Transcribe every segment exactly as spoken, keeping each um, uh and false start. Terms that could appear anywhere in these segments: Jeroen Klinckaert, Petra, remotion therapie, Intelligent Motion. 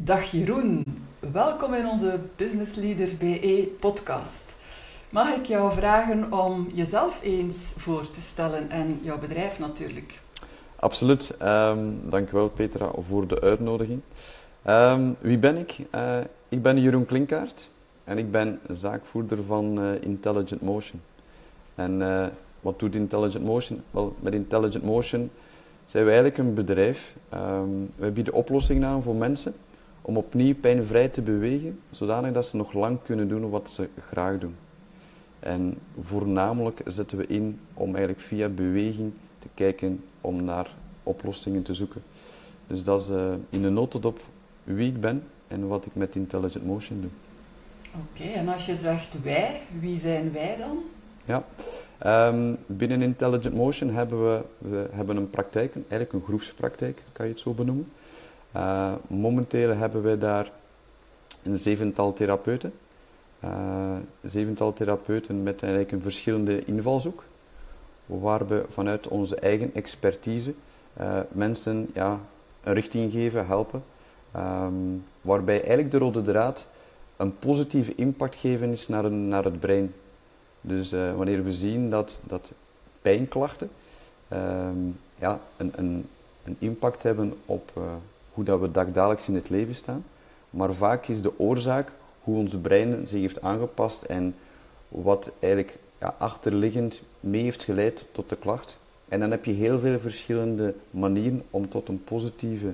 Dag Jeroen, welkom in onze Business Leaders B E podcast. Mag ik jou vragen om jezelf eens voor te stellen en jouw bedrijf natuurlijk? Absoluut, um, dankjewel Petra voor de uitnodiging. Um, wie ben ik? Uh, ik ben Jeroen Klinckaert en ik ben zaakvoerder van uh, Intelligent Motion. En uh, wat doet Intelligent Motion? Wel, met Intelligent Motion zijn we eigenlijk een bedrijf. Um, wij bieden oplossingen aan voor mensen om opnieuw pijnvrij te bewegen, zodanig dat ze nog lang kunnen doen wat ze graag doen. En voornamelijk zetten we in om eigenlijk via beweging te kijken om naar oplossingen te zoeken. Dus dat is uh, in de notendop wie ik ben en wat ik met Intelligent Motion doe. Oké, okay, en als je zegt wij, wie zijn wij dan? Ja, um, binnen Intelligent Motion hebben we, we hebben een praktijk, eigenlijk een groepspraktijk, kan je het zo benoemen. Uh, momenteel hebben wij daar een zevental therapeuten. Uh, zevental therapeuten met eigenlijk een verschillende invalshoek, waar we vanuit onze eigen expertise uh, mensen ja, een richting geven, helpen, um, waarbij eigenlijk de rode draad een positieve impact geven is naar, een, naar het brein. Dus uh, wanneer we zien dat, dat pijnklachten um, ja, een, een, een impact hebben op uh, hoe dat we dagelijks in het leven staan, maar vaak is de oorzaak hoe ons brein zich heeft aangepast en wat eigenlijk ja, achterliggend mee heeft geleid tot de klacht. En dan heb je heel veel verschillende manieren om tot een positieve,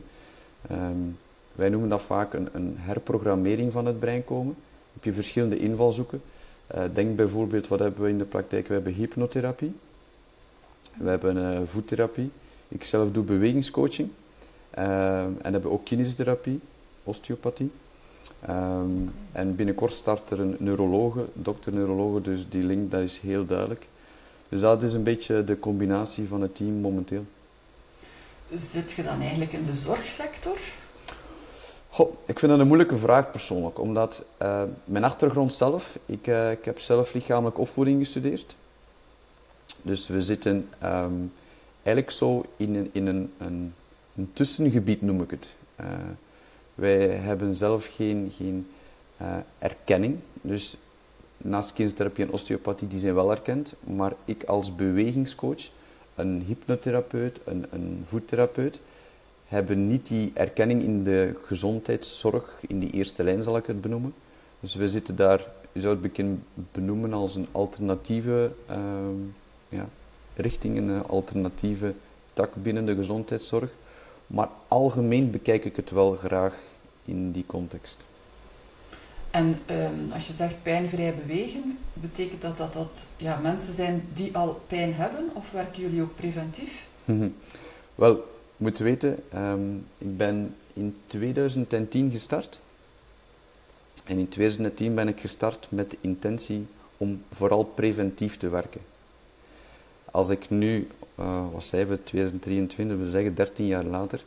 um, wij noemen dat vaak een, een herprogrammering van het brein komen. Dan heb je verschillende invalshoeken. Uh, denk bijvoorbeeld, wat hebben we in de praktijk? We hebben hypnotherapie, we hebben uh, voettherapie, ik zelf doe bewegingscoaching uh, en hebben ook kinesiotherapie, osteopathie. Um, en binnenkort start er een neurologe, dokter neurologe, dus die link dat is heel duidelijk. Dus dat is een beetje de combinatie van het team momenteel. Zit je dan eigenlijk in de zorgsector? Goh, ik vind dat een moeilijke vraag persoonlijk, omdat uh, mijn achtergrond zelf, ik, uh, ik heb zelf lichamelijke opvoeding gestudeerd. Dus we zitten um, eigenlijk zo in, een, in een, een, een tussengebied, noem ik het. Uh, Wij hebben zelf geen, geen uh, erkenning, dus naast kinesiotherapie en osteopathie, die zijn wel erkend, maar ik als bewegingscoach, een hypnotherapeut, een, een voettherapeut, hebben niet die erkenning in de gezondheidszorg, in die eerste lijn zal ik het benoemen. Dus we zitten daar, je zou het bekend benoemen als een alternatieve uh, ja, richting, een alternatieve tak binnen de gezondheidszorg. Maar algemeen bekijk ik het wel graag in die context. En um, als je zegt pijnvrij bewegen, betekent dat dat, dat ja, mensen zijn die al pijn hebben? Of werken jullie ook preventief? Wel, je moet weten, um, ik ben in twintig tien gestart. En in twintig tien ben ik gestart met de intentie om vooral preventief te werken. Als ik nu, uh, wat zijn we, twintig drieëntwintig, we zeggen dertien jaar later,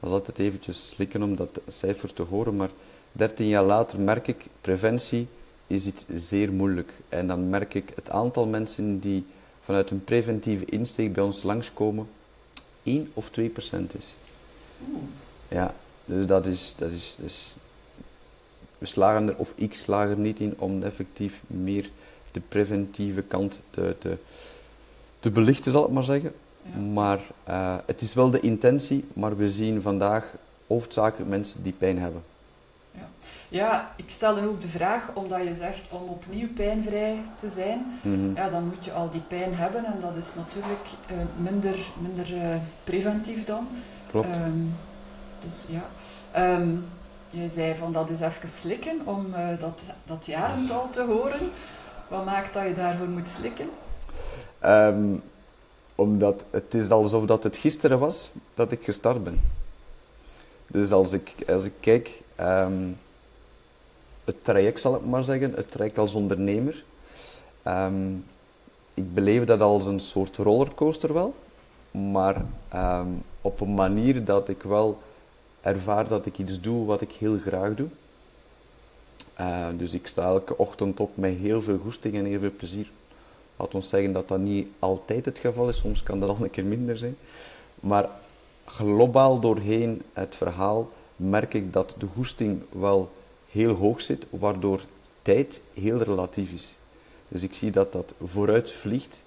dat is altijd eventjes slikken om dat cijfer te horen, maar dertien jaar later merk ik, preventie is iets zeer moeilijk. En dan merk ik het aantal mensen die vanuit een preventieve insteek bij ons langskomen, één of twee procent is. Oeh. Ja, dus dat is, dat is, dus we slagen er, of ik slaag er niet in om effectief meer de preventieve kant te... te te belichten, zal ik maar zeggen. Ja. Maar uh, het is wel de intentie, maar we zien vandaag hoofdzakelijk mensen die pijn hebben. Ja, ja, ik stel dan ook de vraag, omdat je zegt om opnieuw pijnvrij te zijn, mm-hmm. ja, dan moet je al die pijn hebben en dat is natuurlijk uh, minder, minder uh, preventief dan. Klopt. Um, dus ja. Um, je zei van dat is even slikken om uh, dat, dat jarental te horen. Wat maakt dat je daarvoor moet slikken? Um, omdat het is alsof dat het gisteren was dat ik gestart ben. Dus als ik, als ik kijk, um, het traject zal ik maar zeggen, het traject als ondernemer. Um, ik beleef dat als een soort rollercoaster wel, maar um, op een manier dat ik wel ervaar dat ik iets doe wat ik heel graag doe. Uh, dus ik sta elke ochtend op met heel veel goesting en heel veel plezier. Laat ons zeggen dat dat niet altijd het geval is, soms kan dat al een keer minder zijn. Maar globaal doorheen het verhaal merk ik dat de goesting wel heel hoog zit, waardoor tijd heel relatief is. Dus ik zie dat dat vooruit vliegt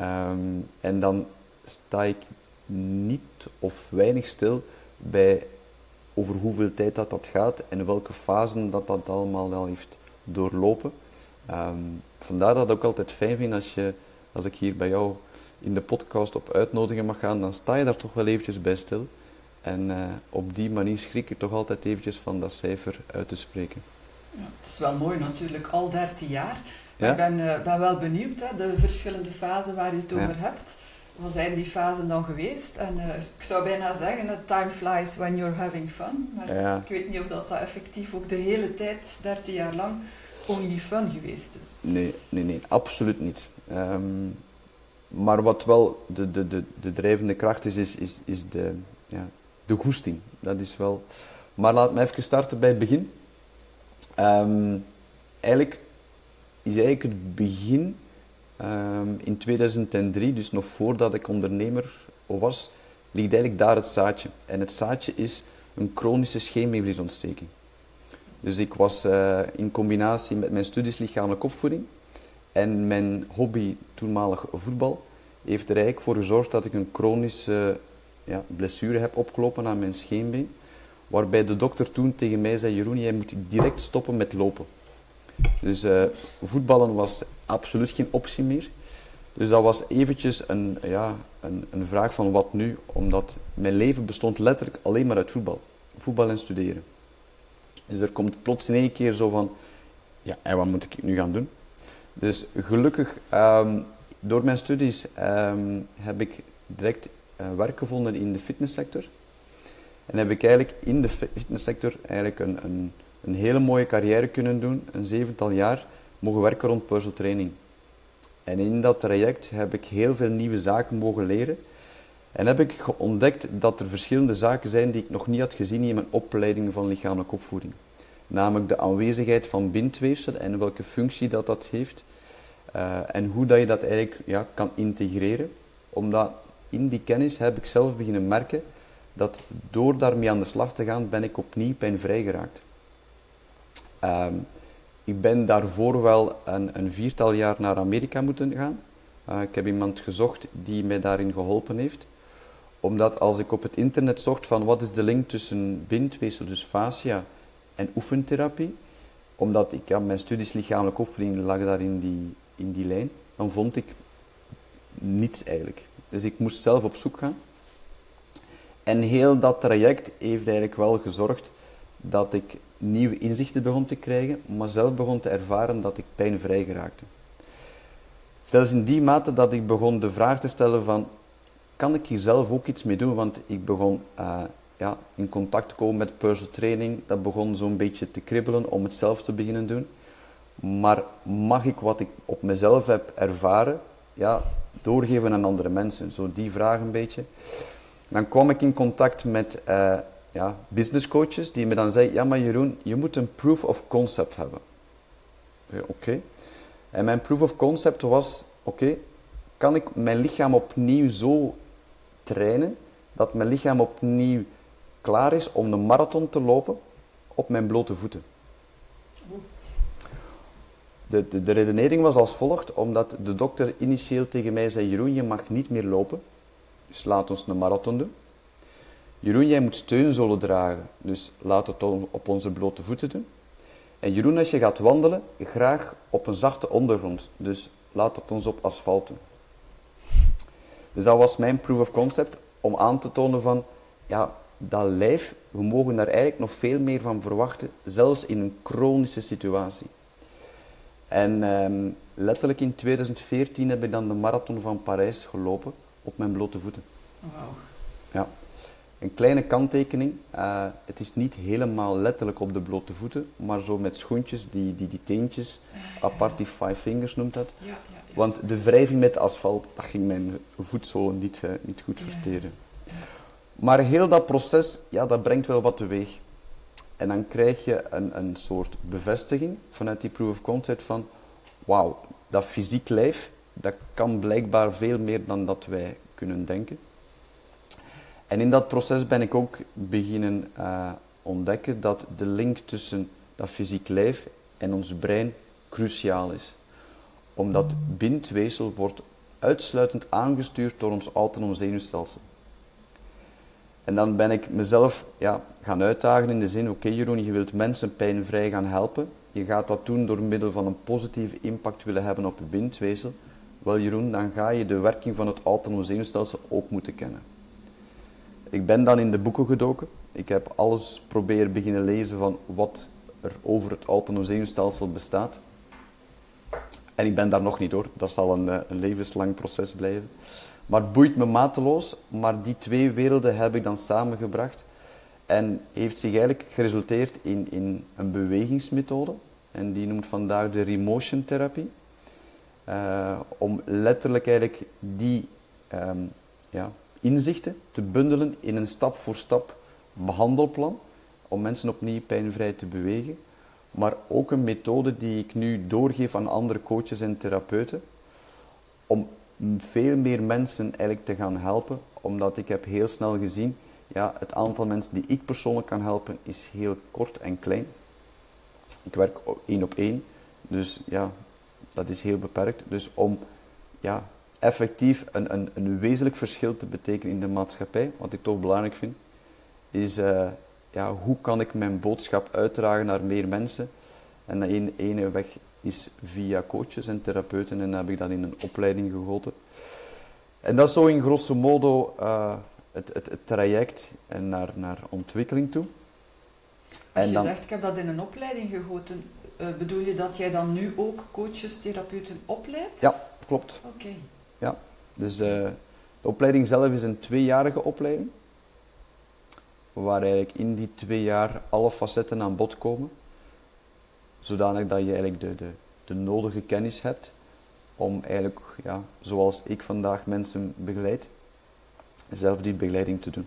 um, en dan sta ik niet of weinig stil bij over hoeveel tijd dat dat gaat en welke fasen dat dat allemaal al heeft doorlopen. Um, vandaar dat ik ook altijd fijn vind als, je, als ik hier bij jou in de podcast op uitnodiging mag gaan, dan sta je daar toch wel eventjes bij stil. En uh, op die manier schrik je toch altijd eventjes van dat cijfer uit te spreken. Ja, het is wel mooi natuurlijk, al dertien jaar. Ja? Ik ben, uh, ben wel benieuwd, hè, de verschillende fasen waar je het over ja. hebt. Wat zijn die fasen dan geweest? En uh, ik zou bijna zeggen, uh, time flies when you're having fun. Maar ja. ik weet niet of dat, dat effectief ook de hele tijd, dertien jaar lang, ook niet fun geweest is. Nee, nee, nee, absoluut niet. Um, maar wat wel de, de, de, de drijvende kracht is, is, is, is de... Ja, de goesting, dat is wel... Maar laat me even starten bij het begin. Um, eigenlijk is eigenlijk het begin um, in tweeduizend drie, dus nog voordat ik ondernemer was, ligt eigenlijk daar het zaadje. En het zaadje is een chronische scheenmijvliesontsteking. Dus ik was uh, in combinatie met mijn studies lichamelijke opvoeding en mijn hobby, toenmalig voetbal, heeft er eigenlijk voor gezorgd dat ik een chronische... Uh, Ja, blessure heb opgelopen aan mijn scheenbeen, waarbij de dokter toen tegen mij zei: Jeroen, jij moet direct stoppen met lopen. Dus uh, voetballen was absoluut geen optie meer. Dus dat was eventjes een, ja, een, een vraag van wat nu, omdat mijn leven bestond letterlijk alleen maar uit voetbal. Voetbal en studeren. Dus er komt plots in één keer zo van, ja, en wat moet ik nu gaan doen? Dus gelukkig, um, door mijn studies um, heb ik direct... werk gevonden in de fitnesssector. En heb ik eigenlijk in de fitnesssector eigenlijk een, een, een hele mooie carrière kunnen doen. Een zevental jaar mogen werken rond personal training. En in dat traject heb ik heel veel nieuwe zaken mogen leren. En heb ik ontdekt dat er verschillende zaken zijn die ik nog niet had gezien in mijn opleiding van lichamelijke opvoeding. Namelijk de aanwezigheid van bindweefsel en welke functie dat dat heeft. Uh, en hoe dat je dat eigenlijk ja, kan integreren. Omdat... In die kennis heb ik zelf beginnen merken dat door daarmee aan de slag te gaan, ben ik opnieuw pijnvrij geraakt. Um, ik ben daarvoor wel een, een viertal jaar naar Amerika moeten gaan. Uh, ik heb iemand gezocht die mij daarin geholpen heeft. Omdat als ik op het internet zocht van wat is de link tussen bindweefsel, dus fascia, en oefentherapie. Omdat ik, ja, mijn studies lichamelijke opvoeding lag daar in die, in die lijn. Dan vond ik niets eigenlijk. Dus ik moest zelf op zoek gaan. En heel dat traject heeft eigenlijk wel gezorgd dat ik nieuwe inzichten begon te krijgen, maar zelf begon te ervaren dat ik pijnvrij geraakte. Zelfs in die mate dat ik begon de vraag te stellen van, kan ik hier zelf ook iets mee doen? Want ik begon uh, ja, in contact te komen met personal training. Dat begon zo'n beetje te kribbelen om het zelf te beginnen doen. Maar mag ik wat ik op mezelf heb ervaren, ja... doorgeven aan andere mensen, zo die vraag een beetje. Dan kwam ik in contact met uh, ja, businesscoaches die me dan zeiden, ja maar Jeroen, je moet een proof of concept hebben. Oké. Okay. En mijn proof of concept was, oké, okay, kan ik mijn lichaam opnieuw zo trainen, dat mijn lichaam opnieuw klaar is om de marathon te lopen op mijn blote voeten? De, de, de redenering was als volgt, omdat de dokter initieel tegen mij zei, Jeroen, je mag niet meer lopen, dus laat ons een marathon doen. Jeroen, jij moet steunzolen dragen, dus laat het op onze blote voeten doen. En Jeroen, als je gaat wandelen, graag op een zachte ondergrond, dus laat het ons op asfalt doen. Dus dat was mijn proof of concept, om aan te tonen van, ja, dat lijf, we mogen daar eigenlijk nog veel meer van verwachten, zelfs in een chronische situatie. En um, letterlijk in tweeduizend veertien heb ik dan de marathon van Parijs gelopen op mijn blote voeten. Wauw. Ja. Een kleine kanttekening. Uh, het is niet helemaal letterlijk op de blote voeten, maar zo met schoentjes, die, die, die teentjes, uh, ja. apart die five fingers noemt dat. Ja, ja, ja. Want de wrijving met asfalt, dat ging mijn voetzolen niet, uh, niet goed verteren. Ja. Maar heel dat proces, ja, dat brengt wel wat teweeg. En dan krijg je een, een soort bevestiging vanuit die proof of concept van wauw, dat fysiek lijf, dat kan blijkbaar veel meer dan dat wij kunnen denken. En in dat proces ben ik ook beginnen uh, ontdekken dat de link tussen dat fysiek lijf en ons brein cruciaal is. Omdat bindweefsel wordt uitsluitend aangestuurd door ons autonoom zenuwstelsel. En dan ben ik mezelf ja, gaan uitdagen in de zin, oké okay, Jeroen, je wilt mensen pijnvrij gaan helpen. Je gaat dat doen door middel van een positieve impact willen hebben op je bindweefsel. Wel Jeroen, dan ga je de werking van het autonoom zenuwstelsel ook moeten kennen. Ik ben dan in de boeken gedoken. Ik heb alles proberen beginnen lezen van wat er over het autonoom zenuwstelsel bestaat. En ik ben daar nog niet door. Dat zal een, een levenslang proces blijven. Maar het boeit me mateloos. Maar die twee werelden heb ik dan samengebracht. En heeft zich eigenlijk geresulteerd in, in een bewegingsmethode. En die noemt vandaag de remotion therapie. Uh, om letterlijk eigenlijk die um, ja, inzichten te bundelen in een stap voor stap behandelplan. Om mensen opnieuw pijnvrij te bewegen. Maar ook een methode die ik nu doorgeef aan andere coaches en therapeuten. Om veel meer mensen eigenlijk te gaan helpen. Omdat ik heb heel snel gezien, ja, het aantal mensen die ik persoonlijk kan helpen is heel kort en klein. Ik werk één op één. Dus ja, dat is heel beperkt. Dus om ja, effectief een, een, een wezenlijk verschil te betekenen in de maatschappij, wat ik toch belangrijk vind, is... Uh, Ja, hoe kan ik mijn boodschap uitdragen naar meer mensen? En de ene weg is via coaches en therapeuten. En dan heb ik dat in een opleiding gegoten. En dat is zo in grosso modo uh, het, het, het traject en naar, naar ontwikkeling toe. Als en je dan... zegt, ik heb dat in een opleiding gegoten, uh, bedoel je dat jij dan nu ook coaches, therapeuten opleidt? Ja, klopt. Oké. Okay. Ja, dus uh, de opleiding zelf is een tweejarige opleiding. Waar eigenlijk in die twee jaar alle facetten aan bod komen. Zodanig dat je eigenlijk de, de, de nodige kennis hebt om eigenlijk, ja, zoals ik vandaag mensen begeleid, zelf die begeleiding te doen.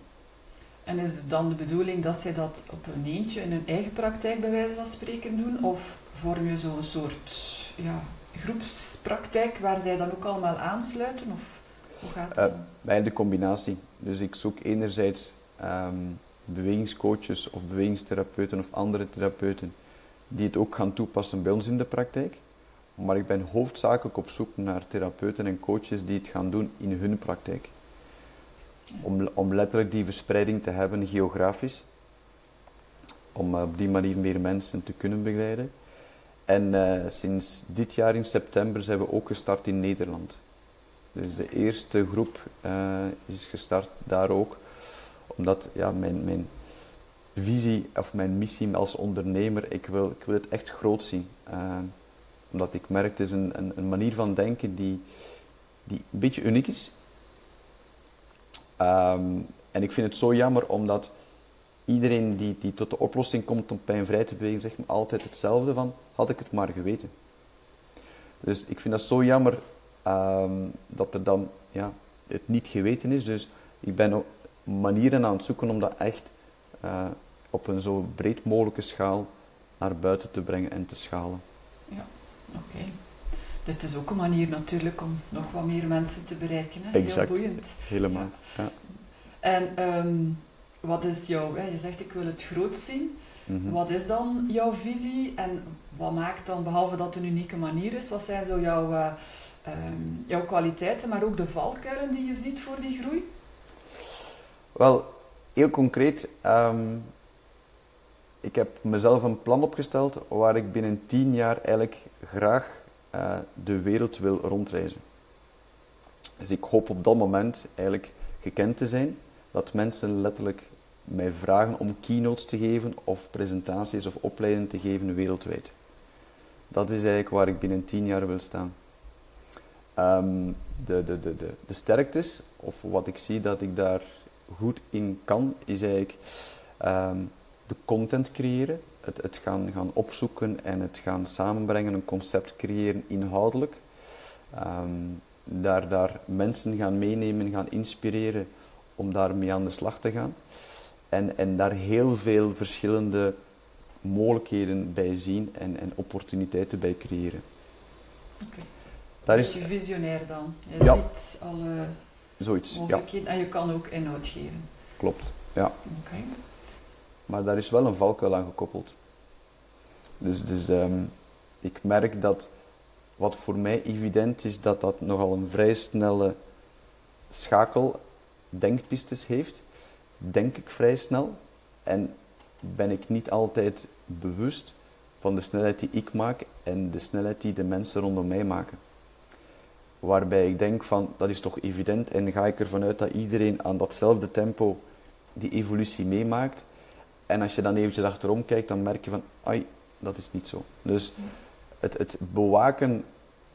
En is het dan de bedoeling dat zij dat op hun eentje in hun eigen praktijk bij wijze van spreken doen? Of vorm je zo'n soort ja, groepspraktijk waar zij dan ook allemaal aansluiten? Of hoe gaat dat? Uh, bij de combinatie. Dus ik zoek enerzijds... Um, bewegingscoaches of bewegingstherapeuten of andere therapeuten die het ook gaan toepassen bij ons in de praktijk. Maar ik ben hoofdzakelijk op zoek naar therapeuten en coaches die het gaan doen in hun praktijk. Om, om letterlijk die verspreiding te hebben geografisch. Om op die manier meer mensen te kunnen begeleiden. En uh, sinds dit jaar in september zijn we ook gestart in Nederland. Dus de eerste groep uh, is gestart daar ook. Omdat ja, mijn, mijn visie of mijn missie als ondernemer, ik wil, ik wil het echt groot zien. Uh, omdat ik merk, het is een, een, een manier van denken die, die een beetje uniek is. Um, en ik vind het zo jammer, omdat iedereen die, die tot de oplossing komt om pijnvrij te bewegen, zegt me altijd hetzelfde van, had ik het maar geweten. Dus ik vind dat zo jammer um, dat er dan ja, het niet geweten is. Dus ik ben ook... manieren aan het zoeken om dat echt uh, op een zo breed mogelijke schaal naar buiten te brengen en te schalen. Ja, oké. Okay. Dit is ook een manier natuurlijk om nog wat meer mensen te bereiken. Hè? Exact. Heel boeiend. Helemaal. Ja. Ja. En um, wat is jouw... Hè? Je zegt ik wil het groot zien. Mm-hmm. Wat is dan jouw visie en wat maakt dan, behalve dat het een unieke manier is, wat zijn zo jouw, uh, um, jouw kwaliteiten, maar ook de valkuilen die je ziet voor die groei? Wel, heel concreet, um, ik heb mezelf een plan opgesteld waar ik binnen tien jaar eigenlijk graag uh, de wereld wil rondreizen. Dus ik hoop op dat moment eigenlijk gekend te zijn, dat mensen letterlijk mij vragen om keynotes te geven of presentaties of opleidingen te geven wereldwijd. Dat is eigenlijk waar ik binnen tien jaar wil staan. Um, de, de, de, de, de sterktes, of wat ik zie dat ik daar... goed in kan, is eigenlijk um, de content creëren, het, het gaan, gaan opzoeken en het gaan samenbrengen, een concept creëren inhoudelijk. Um, daar, daar mensen gaan meenemen, gaan inspireren om daarmee aan de slag te gaan. En, en daar heel veel verschillende mogelijkheden bij zien en, en opportuniteiten bij creëren. Oké. Okay. Is je visionair dan. Je ja. ziet alle... Zoiets, ja. En je kan ook inhoud geven. Klopt, ja. Okay. Maar daar is wel een valkuil aan gekoppeld. Dus, dus um, ik merk dat wat voor mij evident is, dat dat nogal een vrij snelle schakel denkpistes heeft. Denk ik vrij snel en ben ik niet altijd bewust van de snelheid die ik maak en de snelheid die de mensen rondom mij maken. Waarbij ik denk van, dat is toch evident, en ga ik ervan uit dat iedereen aan datzelfde tempo die evolutie meemaakt. En als je dan eventjes achterom kijkt, dan merk je van, ai, dat is niet zo. Dus het, het bewaken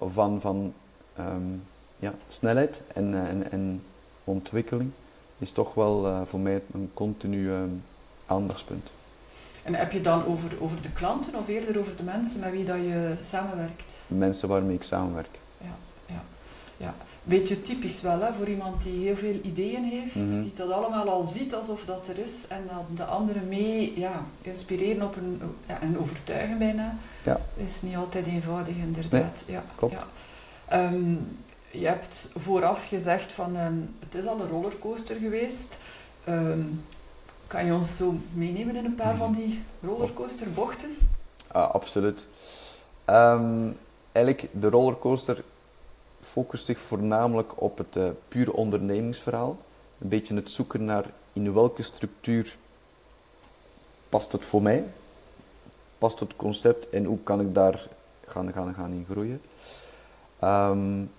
van, van um, ja, snelheid en, en, en ontwikkeling is toch wel uh, voor mij een continu um, aandachtspunt. En heb je het dan over, over de klanten of eerder over de mensen met wie dat je samenwerkt? Mensen waarmee ik samenwerk. Ja, ja, ja. Beetje typisch wel, hè, voor iemand die heel veel ideeën heeft, mm-hmm. die dat allemaal al ziet alsof dat er is en dat de anderen mee ja, inspireren op een, ja, en overtuigen bijna. Ja. Is niet altijd eenvoudig, inderdaad. Nee, ja, klopt. Ja. Um, je hebt vooraf gezegd van um, het is al een rollercoaster geweest. Um, Kan je ons zo meenemen in een paar van die rollercoasterbochten? Ah, absoluut. Um, eigenlijk, de rollercoaster focust zich voornamelijk op het uh, pure ondernemingsverhaal. Een beetje het zoeken naar in welke structuur past het voor mij, past het concept en hoe kan ik daar gaan, gaan, gaan in groeien. Um,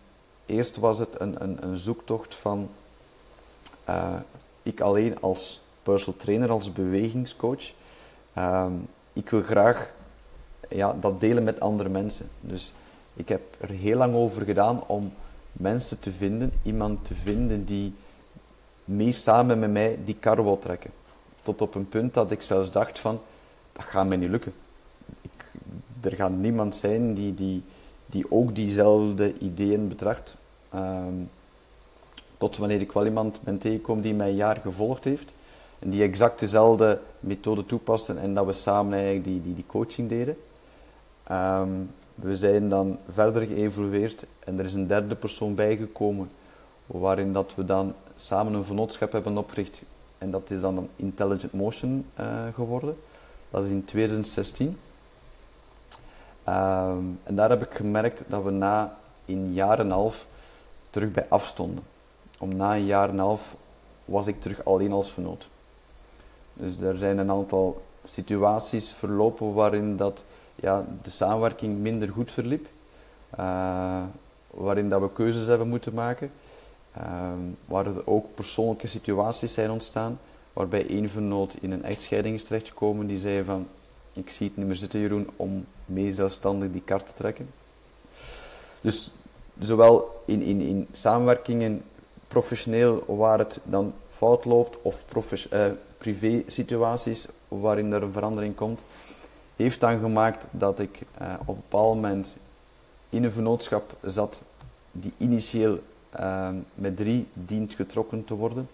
eerst was het een, een, een zoektocht van uh, ik alleen als personal trainer, als bewegingscoach. Um, ik wil graag ja, dat delen met andere mensen. Dus ik heb er heel lang over gedaan om mensen te vinden, iemand te vinden die mee samen met mij die kar wil trekken. Tot op een punt dat ik zelfs dacht van, dat gaat mij niet lukken. Ik, er gaat niemand zijn die, die, die ook diezelfde ideeën betracht. Um, tot wanneer ik wel iemand ben tegengekomen die mij een jaar gevolgd heeft. En die exact dezelfde methode toepasten en dat we samen eigenlijk die, die, die coaching deden. Um, we zijn dan verder geëvolueerd en er is een derde persoon bijgekomen waarin dat we dan samen een vennootschap hebben opgericht. En dat is dan een Intelligent Motion uh, geworden. Dat is in twintig zestien. Um, en daar heb ik gemerkt dat we na een jaar en een half terug bij afstonden. Om na een jaar en een half was ik terug alleen als vennoot. Dus er zijn een aantal situaties verlopen waarin dat, ja, de samenwerking minder goed verliep. Uh, waarin dat we keuzes hebben moeten maken. Uh, waar er ook persoonlijke situaties zijn ontstaan. Waarbij één vennoot in een echtscheiding is terechtgekomen. Die zei van, ik zie het niet meer zitten, Jeroen, om mee zelfstandig die kar te trekken. Dus zowel in, in, in samenwerkingen, professioneel waar het dan fout loopt of profe- eh, privé situaties waarin er een verandering komt, heeft dan gemaakt dat ik eh, op een bepaald moment in een vennootschap zat die initieel eh, met drie dient getrokken te worden.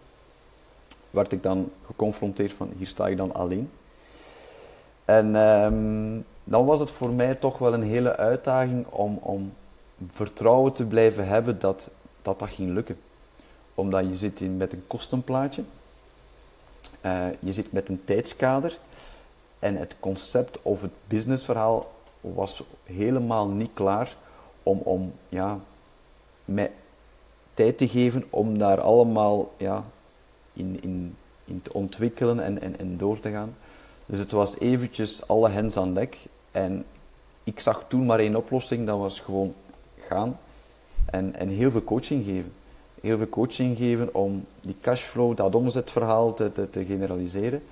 Werd ik dan geconfronteerd van, hier sta ik dan alleen. En eh, dan was het voor mij toch wel een hele uitdaging om, om vertrouwen te blijven hebben dat dat, dat ging lukken. Omdat je zit in, met een kostenplaatje, uh, je zit met een tijdskader en het concept of het businessverhaal was helemaal niet klaar om, om ja, mij tijd te geven om daar allemaal ja, in, in, in te ontwikkelen en, en, en door te gaan. Dus het was eventjes alle hens aan dek en ik zag toen maar één oplossing, dat was gewoon gaan en, en heel veel coaching geven. Heel veel coaching geven om die cashflow, dat omzetverhaal te, te, te generaliseren.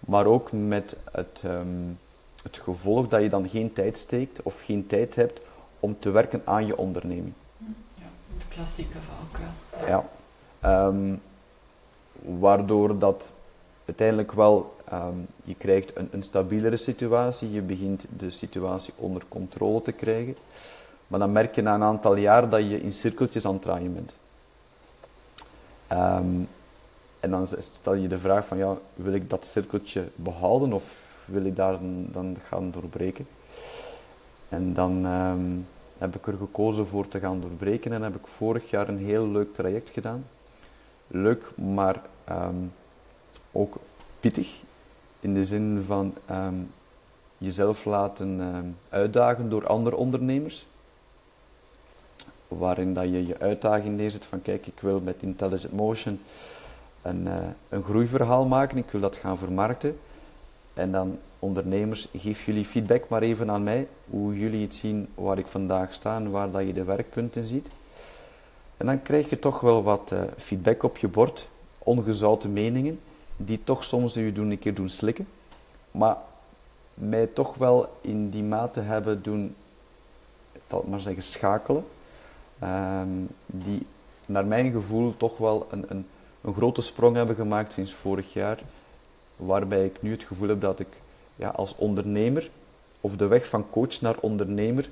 Maar ook met het, um, het gevolg dat je dan geen tijd steekt of geen tijd hebt om te werken aan je onderneming. Ja, de klassieke valkuil. Ja, ja. Um, waardoor dat uiteindelijk wel, um, je krijgt een, een stabielere situatie, je begint de situatie onder controle te krijgen. Maar dan merk je na een aantal jaar dat je in cirkeltjes aan het draaien bent. Um, en dan stel je de vraag van, ja, wil ik dat cirkeltje behouden of wil ik daar dan gaan doorbreken? En dan um, heb ik er gekozen voor te gaan doorbreken en heb ik vorig jaar een heel leuk traject gedaan. Leuk, maar um, ook pittig. in de zin van um, jezelf laten um, uitdagen door andere ondernemers. Waarin dat je je uitdaging neerzet van kijk, ik wil met Intelligent Motion een, uh, een groeiverhaal maken, ik wil dat gaan vermarkten. En dan ondernemers, geef jullie feedback maar even aan mij, hoe jullie het zien waar ik vandaag sta en waar dat je de werkpunten ziet. En dan krijg je toch wel wat uh, feedback op je bord, ongezouten meningen, die toch soms je doen, een keer doen slikken, maar mij toch wel in die mate hebben doen, ik zal het maar zeggen, schakelen. Um, die naar mijn gevoel toch wel een, een, een grote sprong hebben gemaakt sinds vorig jaar, waarbij ik nu het gevoel heb dat ik ja, als ondernemer, of de weg van coach naar ondernemer,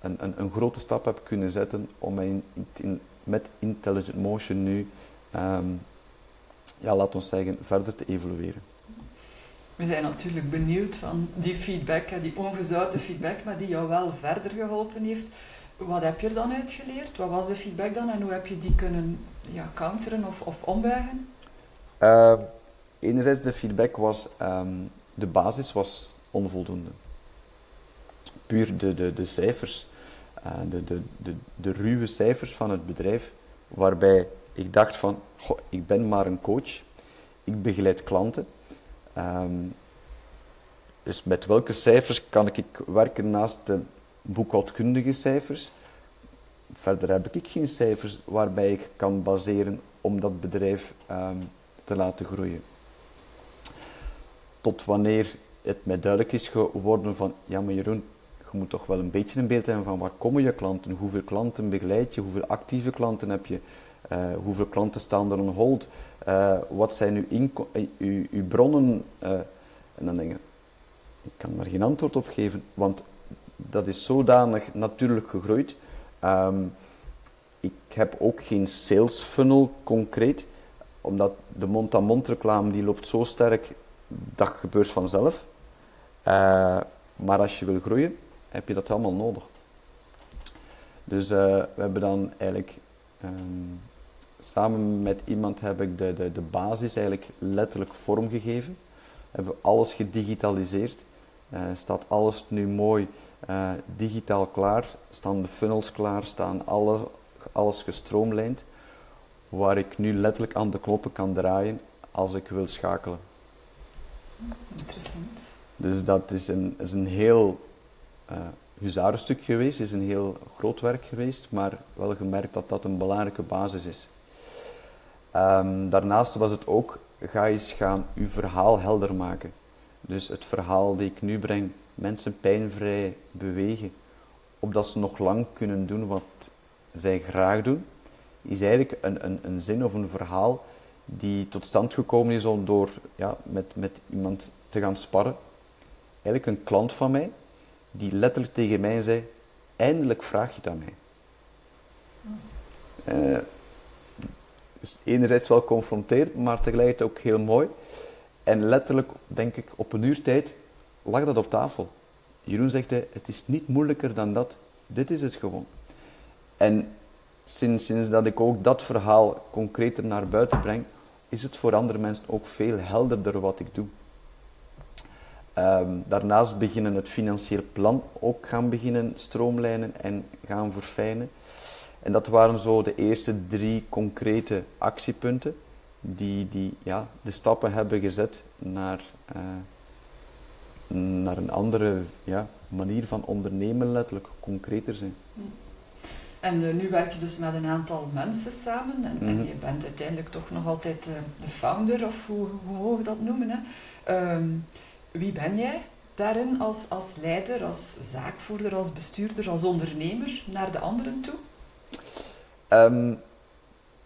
een, een, een grote stap heb kunnen zetten om in, in, met Intelligent Motion nu, um, ja, laat ons zeggen, verder te evolueren. We zijn natuurlijk benieuwd van die feedback, die ongezouten feedback, maar die jou wel verder geholpen heeft. Wat heb je er dan uit geleerd? Wat was de feedback dan en hoe heb je die kunnen ja, counteren of, of ombuigen? Uh, enerzijds de feedback was, um, de basis was onvoldoende. Puur de, de, de cijfers, uh, de, de, de, de ruwe cijfers van het bedrijf, waarbij ik dacht van, goh, ik ben maar een coach, ik begeleid klanten. Um, dus met welke cijfers kan ik werken naast de boekhoudkundige cijfers? Verder heb ik geen cijfers waarbij ik kan baseren om dat bedrijf um, te laten groeien. Tot wanneer het mij duidelijk is geworden van, ja maar Jeroen, je moet toch wel een beetje een beeld hebben van waar komen je klanten, hoeveel klanten begeleid je, hoeveel actieve klanten heb je, uh, hoeveel klanten staan er on hold, uh, wat zijn uw, inco- uh, uw, uw bronnen, uh, en dan denk ik, ik kan daar geen antwoord op geven, want dat is zodanig natuurlijk gegroeid. Um, ik heb ook geen sales funnel concreet, omdat de mond-aan-mond reclame die loopt zo sterk, dat gebeurt vanzelf. Uh, maar als je wil groeien, heb je dat allemaal nodig. Dus uh, we hebben dan eigenlijk, um, samen met iemand heb ik de, de, de basis eigenlijk letterlijk vormgegeven. We hebben alles gedigitaliseerd. Uh, staat alles nu mooi uh, digitaal klaar, staan de funnels klaar, staan alle, alles gestroomlijnd, waar ik nu letterlijk aan de knoppen kan draaien als ik wil schakelen. Interessant. Dus dat is een, is een heel uh, huzarenstuk geweest, is een heel groot werk geweest, maar wel gemerkt dat dat een belangrijke basis is. Um, daarnaast was het ook, ga eens gaan uw verhaal helder maken. Dus het verhaal die ik nu breng, mensen pijnvrij bewegen, opdat ze nog lang kunnen doen wat zij graag doen, is eigenlijk een, een, een zin of een verhaal die tot stand gekomen is om door ja, met, met iemand te gaan sparren. Eigenlijk een klant van mij, die letterlijk tegen mij zei, eindelijk vraag je het aan mij. Uh, dus enerzijds wel confronterend, maar tegelijkertijd ook heel mooi. En letterlijk, denk ik, op een uur tijd lag dat op tafel. Jeroen zegt, het is niet moeilijker dan dat. Dit is het gewoon. En sinds, sinds dat ik ook dat verhaal concreter naar buiten breng, is het voor andere mensen ook veel helderder wat ik doe. Um, daarnaast beginnen het financieel plan ook gaan beginnen stroomlijnen en gaan verfijnen. En dat waren zo de eerste drie concrete actiepunten. Die, die ja, de stappen hebben gezet naar, uh, naar een andere ja, manier van ondernemen, letterlijk concreter zijn. En uh, nu werk je dus met een aantal mensen samen en, mm-hmm. en je bent uiteindelijk toch nog altijd uh, de founder, of hoe, hoe mogen we dat noemen, hè? Uh, wie ben jij daarin als, als leider, als zaakvoerder, als bestuurder, als ondernemer naar de anderen toe? Um,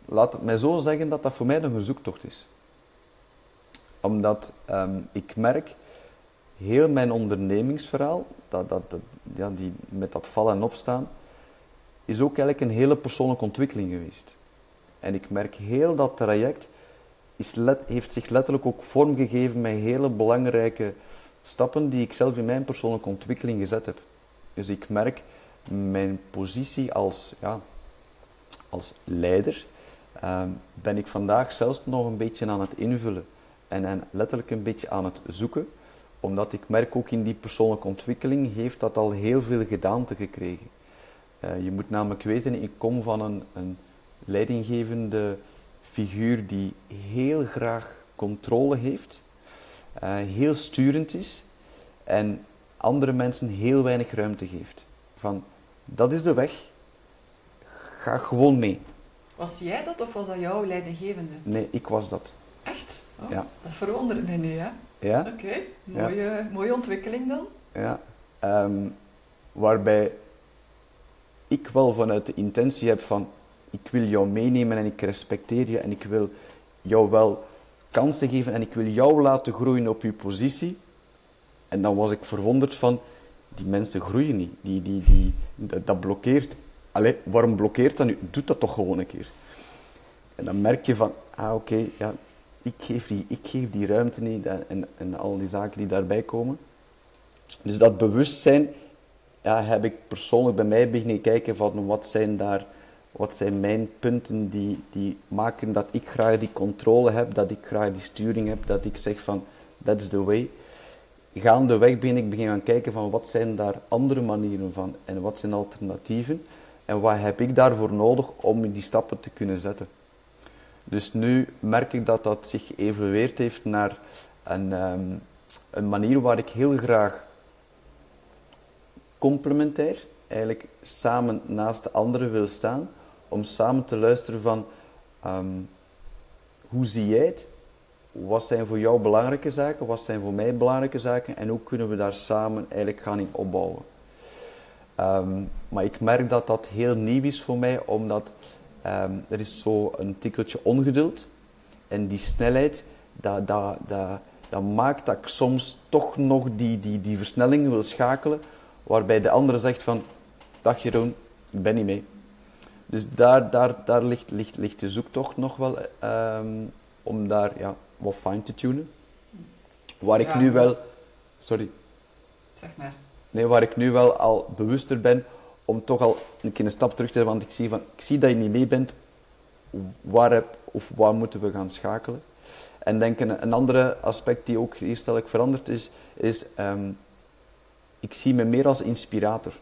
Laat het mij zo zeggen dat dat voor mij nog een zoektocht is. Omdat um, ik merk, heel mijn ondernemingsverhaal, dat, dat, dat, ja, die, met dat vallen en opstaan, is ook eigenlijk een hele persoonlijke ontwikkeling geweest. En ik merk, heel dat traject is let, heeft zich letterlijk ook vormgegeven met hele belangrijke stappen die ik zelf in mijn persoonlijke ontwikkeling gezet heb. Dus ik merk, mijn positie als, ja, als leider... Um, ben ik vandaag zelfs nog een beetje aan het invullen. en, en letterlijk een beetje aan het zoeken. Omdat ik merk ook in die persoonlijke ontwikkeling heeft dat al heel veel gedaante gekregen. Uh, je moet namelijk weten, ik kom van een, een leidinggevende figuur die heel graag controle heeft, uh, heel sturend is en andere mensen heel weinig ruimte geeft. Van, dat is de weg, ga gewoon mee. Was jij dat of was dat jouw leidinggevende? Nee, ik was dat. Echt? Oh, ja. Dat verwondert mij nu, hè? Ja. Oké, okay. mooie, ja. mooie ontwikkeling dan. Ja, um, waarbij ik wel vanuit de intentie heb van ik wil jou meenemen en ik respecteer je en ik wil jou wel kansen geven en ik wil jou laten groeien op je positie. En dan was ik verwonderd van die mensen groeien niet, die, die, die, dat, dat blokkeert. Allee, waarom blokkeert dat nu? Doe dat toch gewoon een keer. En dan merk je van, ah oké, okay, ja, ik geef die, ik geef die ruimte niet en, en al die zaken die daarbij komen. Dus dat bewustzijn ja, heb ik persoonlijk bij mij beginnen kijken van wat zijn daar, wat zijn mijn punten die, die maken dat ik graag die controle heb, dat ik graag die sturing heb, dat ik zeg van, that's the way. Gaandeweg ben ik begin gaan kijken van wat zijn daar andere manieren van en wat zijn alternatieven en wat heb ik daarvoor nodig om die stappen te kunnen zetten. Dus nu merk ik dat dat zich geëvolueerd heeft naar een, um, een manier waar ik heel graag complementair, eigenlijk samen naast de anderen wil staan, om samen te luisteren van um, hoe zie jij het? Wat zijn voor jou belangrijke zaken? Wat zijn voor mij belangrijke zaken? En hoe kunnen we daar samen eigenlijk gaan in opbouwen? Um, maar ik merk dat dat heel nieuw is voor mij, omdat um, er is zo een tikkeltje ongeduld. En die snelheid, dat, dat, dat, dat maakt dat ik soms toch nog die, die, die versnelling wil schakelen, waarbij de andere zegt van, dag Jeroen, ik ben niet mee. Dus daar, daar, daar ligt, ligt, ligt de zoektocht nog wel um, om daar... Ja, wat fijn te tunen, waar ik ja. nu wel, sorry, zeg maar. Nee, waar ik nu wel al bewuster ben om toch al een keer een stap terug te zetten, want ik zie, van, ik zie dat je niet mee bent, waar, heb, of waar moeten we gaan schakelen? En denk een, een andere aspect die ook hier stel ik veranderd is, is um, ik zie me meer als inspirator.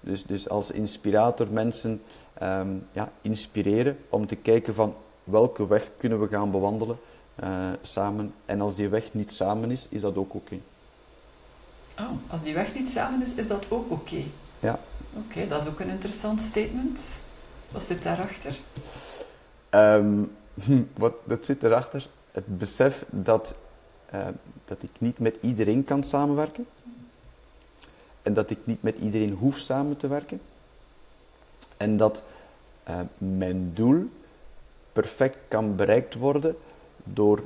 Dus, dus als inspirator mensen um, ja, inspireren om te kijken van welke weg kunnen we gaan bewandelen. Uh, samen. En als die weg niet samen is, is dat ook oké. Okay. Oh, als die weg niet samen is, is dat ook oké? Okay. Ja. Oké, okay, dat is ook een interessant statement. Wat zit daarachter? Um, wat dat zit erachter? Het besef dat, uh, dat ik niet met iedereen kan samenwerken. En dat ik niet met iedereen hoef samen te werken. En dat uh, mijn doel perfect kan bereikt worden Door,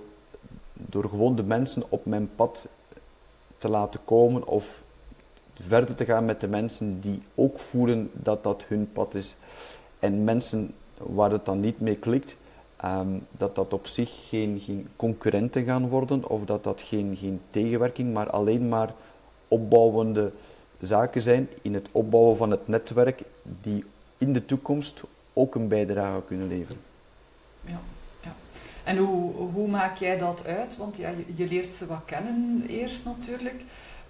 door gewoon de mensen op mijn pad te laten komen of verder te gaan met de mensen die ook voelen dat dat hun pad is. En mensen waar het dan niet mee klikt, um, dat dat op zich geen, geen concurrenten gaan worden of dat dat geen, geen tegenwerking, maar alleen maar opbouwende zaken zijn in het opbouwen van het netwerk die in de toekomst ook een bijdrage kunnen leveren. Ja. En hoe, hoe maak jij dat uit? Want ja, je, je leert ze wat kennen eerst natuurlijk.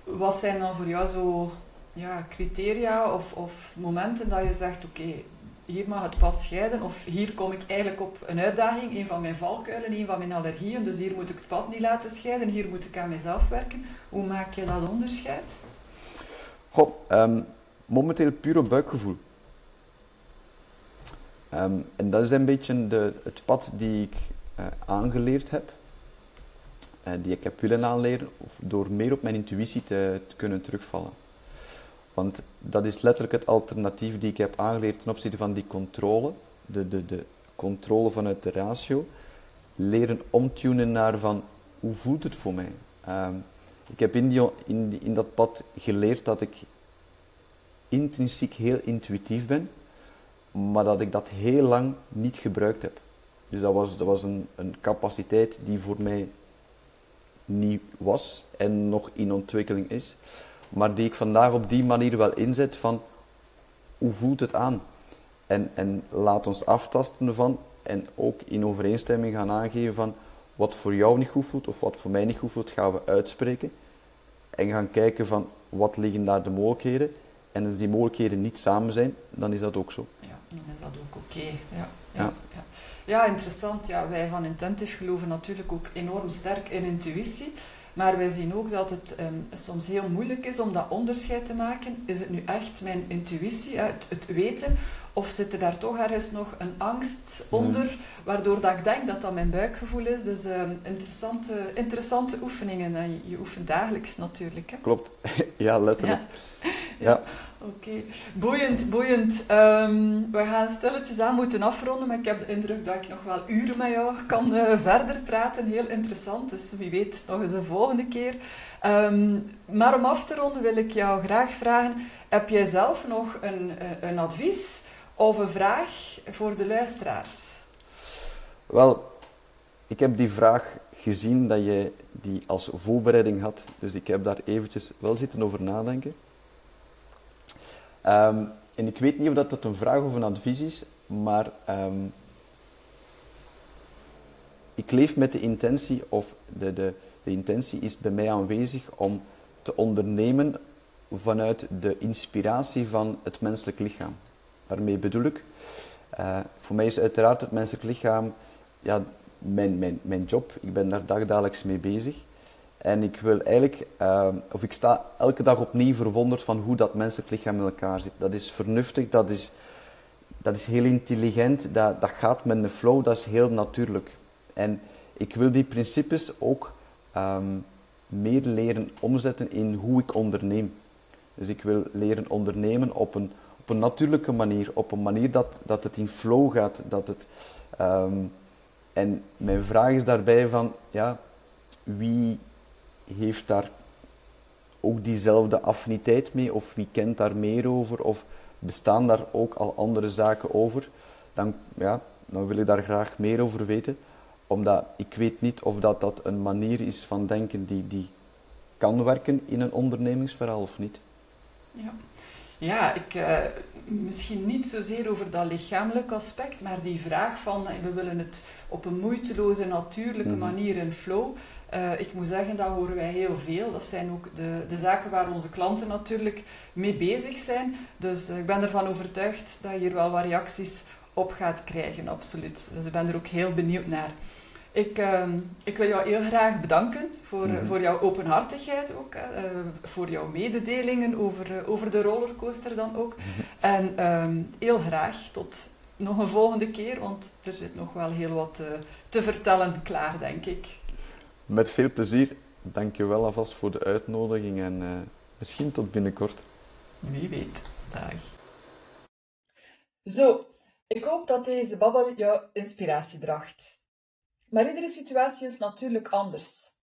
Wat zijn dan voor jou zo ja, criteria of, of momenten dat je zegt, oké, okay, hier mag het pad scheiden. Of hier kom ik eigenlijk op een uitdaging, een van mijn valkuilen, een van mijn allergieën. Dus hier moet ik het pad niet laten scheiden, hier moet ik aan mezelf werken. Hoe maak je dat onderscheid? Goh, um, momenteel puur op buikgevoel. Um, en dat is een beetje de, het pad die ik... Uh, aangeleerd heb, uh, die ik heb willen aanleren, of door meer op mijn intuïtie te, te kunnen terugvallen. Want dat is letterlijk het alternatief die ik heb aangeleerd ten opzichte van die controle, de, de, de controle vanuit de ratio, leren omtunen naar van, hoe voelt het voor mij? Uh, ik heb in, die, in, die, in dat pad geleerd dat ik intrinsiek heel intuïtief ben, maar dat ik dat heel lang niet gebruikt heb. Dus dat was, dat was een, een capaciteit die voor mij niet was en nog in ontwikkeling is. Maar die ik vandaag op die manier wel inzet van, hoe voelt het aan? En, en laat ons aftasten ervan en ook in overeenstemming gaan aangeven van, wat voor jou niet goed voelt of wat voor mij niet goed voelt, gaan we uitspreken. En gaan kijken van wat liggen daar de mogelijkheden. En als die mogelijkheden niet samen zijn, dan is dat ook zo. Ja, dan is dat ook oké. Okay. Ja, ja, ja. Ja. Ja, interessant. Ja, wij van Intentive geloven natuurlijk ook enorm sterk in intuïtie. Maar wij zien ook dat het um, soms heel moeilijk is om dat onderscheid te maken. Is het nu echt mijn intuïtie, het, het weten, of zit er daar toch ergens nog een angst onder, mm. waardoor dat ik denk dat dat mijn buikgevoel is. Dus um, interessante, interessante oefeningen. En je, je oefent dagelijks natuurlijk. Hè? Klopt. Ja, letterlijk. Ja. Ja. Oké, okay. boeiend, boeiend. Um, we gaan stilletjes aan moeten afronden, maar ik heb de indruk dat ik nog wel uren met jou kan uh, verder praten. Heel interessant, dus wie weet nog eens een volgende keer. Um, maar om af te ronden wil ik jou graag vragen, heb jij zelf nog een, een advies of een vraag voor de luisteraars? Wel, ik heb die vraag gezien dat je die als voorbereiding had, dus ik heb daar eventjes wel zitten over nadenken. Um, en ik weet niet of dat, dat een vraag of een advies is, maar um, ik leef met de intentie, of de, de, de intentie is bij mij aanwezig om te ondernemen vanuit de inspiratie van het menselijk lichaam. Daarmee bedoel ik, uh, voor mij is uiteraard het menselijk lichaam ja, mijn, mijn, mijn job, ik ben daar dagdagelijks mee bezig. En ik wil eigenlijk, uh, of ik sta elke dag opnieuw verwonderd van hoe dat menselijk lichaam in elkaar zit. Dat is vernuftig, dat is, dat is heel intelligent, dat, dat gaat met een flow, dat is heel natuurlijk. En ik wil die principes ook um, meer leren omzetten in hoe ik onderneem. Dus ik wil leren ondernemen op een, op een natuurlijke manier, op een manier dat, dat het in flow gaat. Dat het, um, en mijn vraag is daarbij van, ja, wie... heeft daar ook diezelfde affiniteit mee, of wie kent daar meer over, of bestaan daar ook al andere zaken over, dan, ja, dan wil ik daar graag meer over weten, omdat ik weet niet of dat, dat een manier is van denken die, die kan werken in een ondernemingsverhaal of niet. Ja. Ja, ik, uh, misschien niet zozeer over dat lichamelijke aspect, maar die vraag van, we willen het op een moeiteloze, natuurlijke mm-hmm. manier in flow. Uh, ik moet zeggen, dat horen wij heel veel. Dat zijn ook de, de zaken waar onze klanten natuurlijk mee bezig zijn. Dus uh, ik ben ervan overtuigd dat je hier wel wat reacties op gaat krijgen, absoluut. Dus ik ben er ook heel benieuwd naar. Ik, uh, ik wil jou heel graag bedanken voor, mm-hmm. voor jouw openhartigheid ook, uh, voor jouw mededelingen over, uh, over de rollercoaster dan ook. Mm-hmm. En um, heel graag tot nog een volgende keer, want er zit nog wel heel wat uh, te vertellen klaar, denk ik. Met veel plezier. Dank je wel alvast voor de uitnodiging en uh, misschien tot binnenkort. Wie weet. Dag. Zo, ik hoop dat deze babbel jou inspiratie bracht. Maar iedere situatie is natuurlijk anders.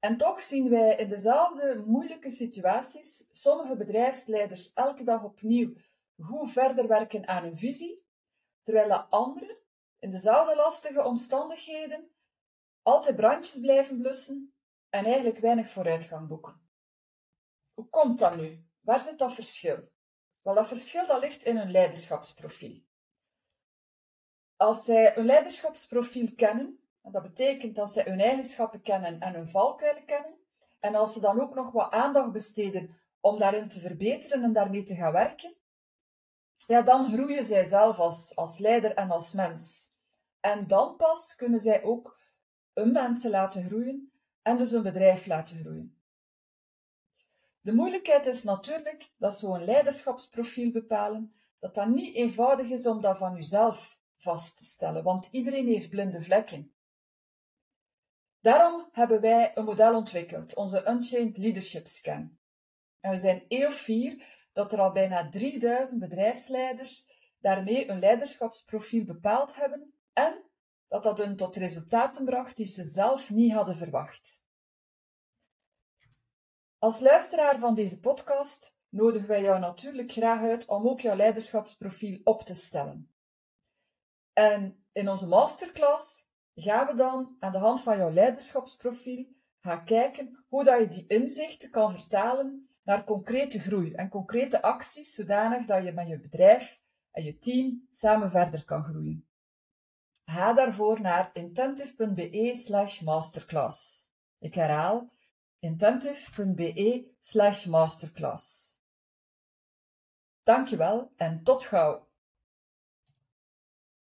En toch zien wij in dezelfde moeilijke situaties sommige bedrijfsleiders elke dag opnieuw goed verder werken aan hun visie, terwijl de anderen in dezelfde lastige omstandigheden altijd brandjes blijven blussen en eigenlijk weinig vooruitgang boeken. Hoe komt dat nu? Waar zit dat verschil? Wel, dat verschil dat ligt in hun leiderschapsprofiel. Als zij hun leiderschapsprofiel kennen, en dat betekent dat zij hun eigenschappen kennen en hun valkuilen kennen, en als ze dan ook nog wat aandacht besteden om daarin te verbeteren en daarmee te gaan werken, ja, dan groeien zij zelf als, als leider en als mens. En dan pas kunnen zij ook hun mensen laten groeien en dus hun bedrijf laten groeien. De moeilijkheid is natuurlijk dat zo'n leiderschapsprofiel bepalen, dat dat niet eenvoudig is om dat van jezelf vast te stellen, want iedereen heeft blinde vlekken. Daarom hebben wij een model ontwikkeld, onze Unchained Leadership Scan. En we zijn heel fier dat er al bijna drieduizend bedrijfsleiders daarmee hun leiderschapsprofiel bepaald hebben en dat dat hun tot resultaten bracht die ze zelf niet hadden verwacht. Als luisteraar van deze podcast nodigen wij jou natuurlijk graag uit om ook jouw leiderschapsprofiel op te stellen. En in onze masterclass gaan we dan aan de hand van jouw leiderschapsprofiel gaan kijken hoe dat je die inzichten kan vertalen naar concrete groei en concrete acties, zodanig dat je met je bedrijf en je team samen verder kan groeien. ga daarvoor naar intentive.be slash masterclass. Ik herhaal, intentive.be slash masterclass. Dankjewel en tot gauw!